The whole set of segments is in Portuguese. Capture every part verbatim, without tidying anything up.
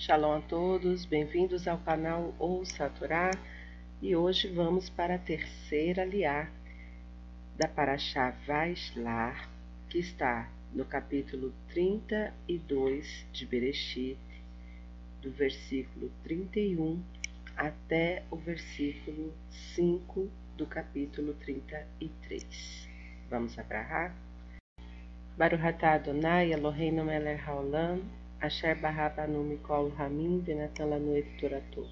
Shalom a todos, bem-vindos ao canal Ouça a Torá, e hoje vamos para a terceira Léa da Parashá Vaishlach, que está no capítulo trinta e dois de Bereshit, do versículo trinta e um até o versículo cinco do capítulo trinta e três. Vamos abrahar? Baruch Atah Adonai Eloheinu Melech Haolam, Asher barrabanu mikol hamim venatan lanu et toratou.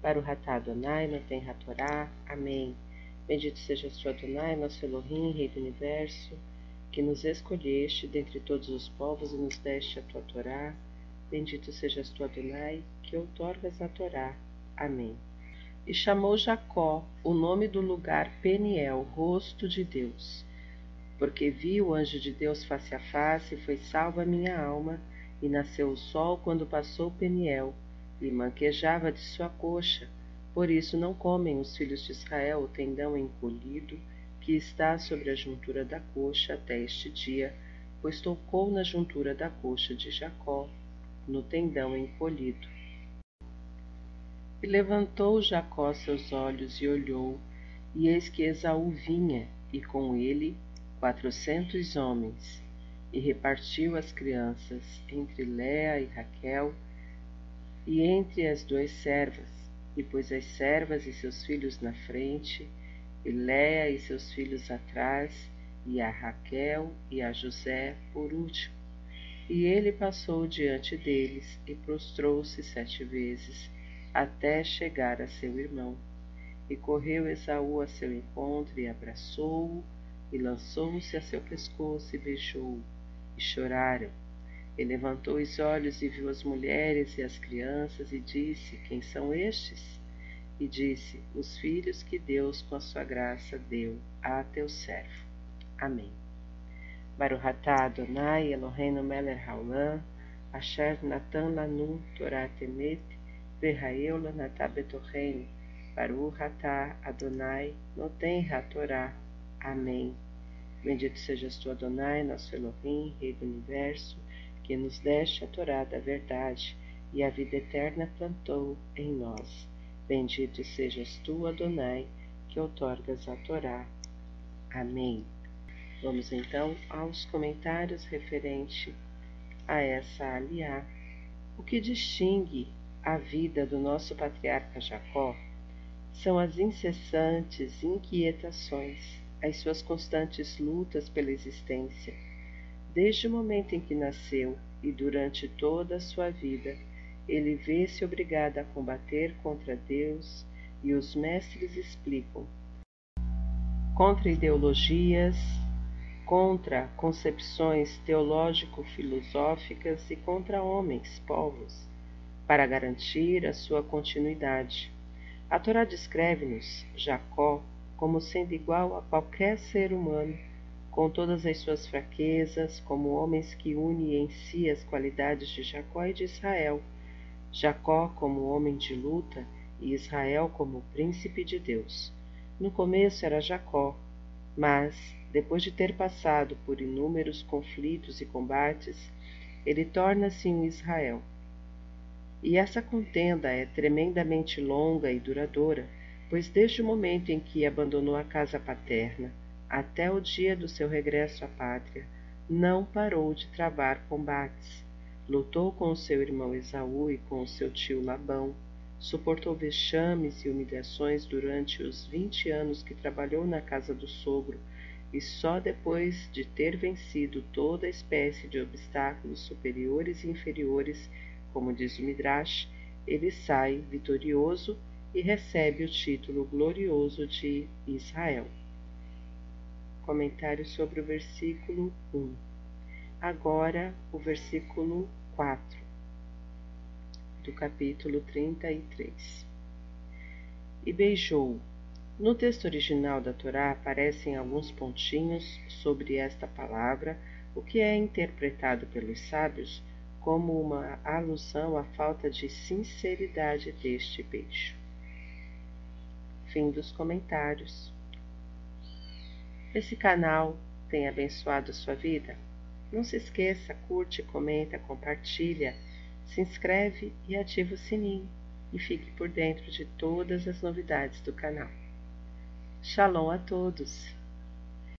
Baruch Atah Adonai, mantém a Torá. Amém. Bendito sejas tu, Adonai, nosso Elohim, Rei do Universo, que nos escolheste dentre todos os povos e nos deste a tua Torá. Bendito sejas tu, Adonai, que outorgas a Torá. Amém. E chamou Jacó o nome do lugar Peniel, rosto de Deus, porque vi o anjo de Deus face a face, e foi salva a minha alma. E nasceu o sol quando passou Peniel, e manquejava de sua coxa. Por isso não comem os filhos de Israel o tendão encolhido, que está sobre a juntura da coxa até este dia, pois tocou na juntura da coxa de Jacó, no tendão encolhido. E levantou Jacó seus olhos e olhou, e eis que Esaú vinha, e com ele quatrocentos homens. E repartiu as crianças entre Léa e Raquel, e entre as duas servas, e pôs as servas e seus filhos na frente, e Léa e seus filhos atrás, e a Raquel e a José por último. E ele passou diante deles, e prostrou-se sete vezes, até chegar a seu irmão. E correu Esaú a seu encontro, e abraçou-o, e lançou-se a seu pescoço, e beijou-o. E choraram. E levantou os olhos e viu as mulheres e as crianças, e disse: Quem são estes? E disse: Os filhos que Deus, com a sua graça, deu a teu servo. Amém. Baruch Atah Adonai Eloheinu Melech Haolam, Asher Natan Lanu Torah Temet, Verraeu Lanatá Betorreino, Baruch Atah Adonai Noten HaTorah. Amém. Bendito sejas tu, Adonai, nosso Elohim, Rei do Universo, que nos deste a Torá da verdade, e a vida eterna plantou em nós. Bendito sejas tu, Adonai, que outorgas a Torá. Amém. Vamos então aos comentários referente a essa Léa. O que distingue a vida do nosso patriarca Jacó são as incessantes inquietações, as suas constantes lutas pela existência. Desde o momento em que nasceu e durante toda a sua vida, ele vê-se obrigado a combater contra Deus, e os mestres explicam: contra ideologias, contra concepções teológico-filosóficas e contra homens, povos, para garantir a sua continuidade. A Torá descreve-nos Jacó como sendo igual a qualquer ser humano, com todas as suas fraquezas, como homens que une em si as qualidades de Jacó e de Israel. Jacó como homem de luta e Israel como príncipe de Deus. No começo era Jacó, mas, depois de ter passado por inúmeros conflitos e combates, ele torna-se um Israel. E essa contenda é tremendamente longa e duradoura, pois desde o momento em que abandonou a casa paterna até o dia do seu regresso à pátria, não parou de travar combates. Lutou com o seu irmão Esaú e com o seu tio Labão, suportou vexames e humilhações durante os vinte anos que trabalhou na casa do sogro, e só depois de ter vencido toda espécie de obstáculos superiores e inferiores, como diz o Midrash, ele sai vitorioso e recebe o título glorioso de Israel. Comentário sobre o versículo um. Agora o versículo quatro do capítulo trinta e três. E beijou. No texto original da Torá aparecem alguns pontinhos sobre esta palavra, o que é interpretado pelos sábios como uma alusão à falta de sinceridade deste beijo. Fim dos comentários. Esse canal tem abençoado sua vida? Não se esqueça, curte, comenta, compartilha Se inscreve e ativa o sininho e fique por dentro de todas as novidades do canal. Shalom a todos!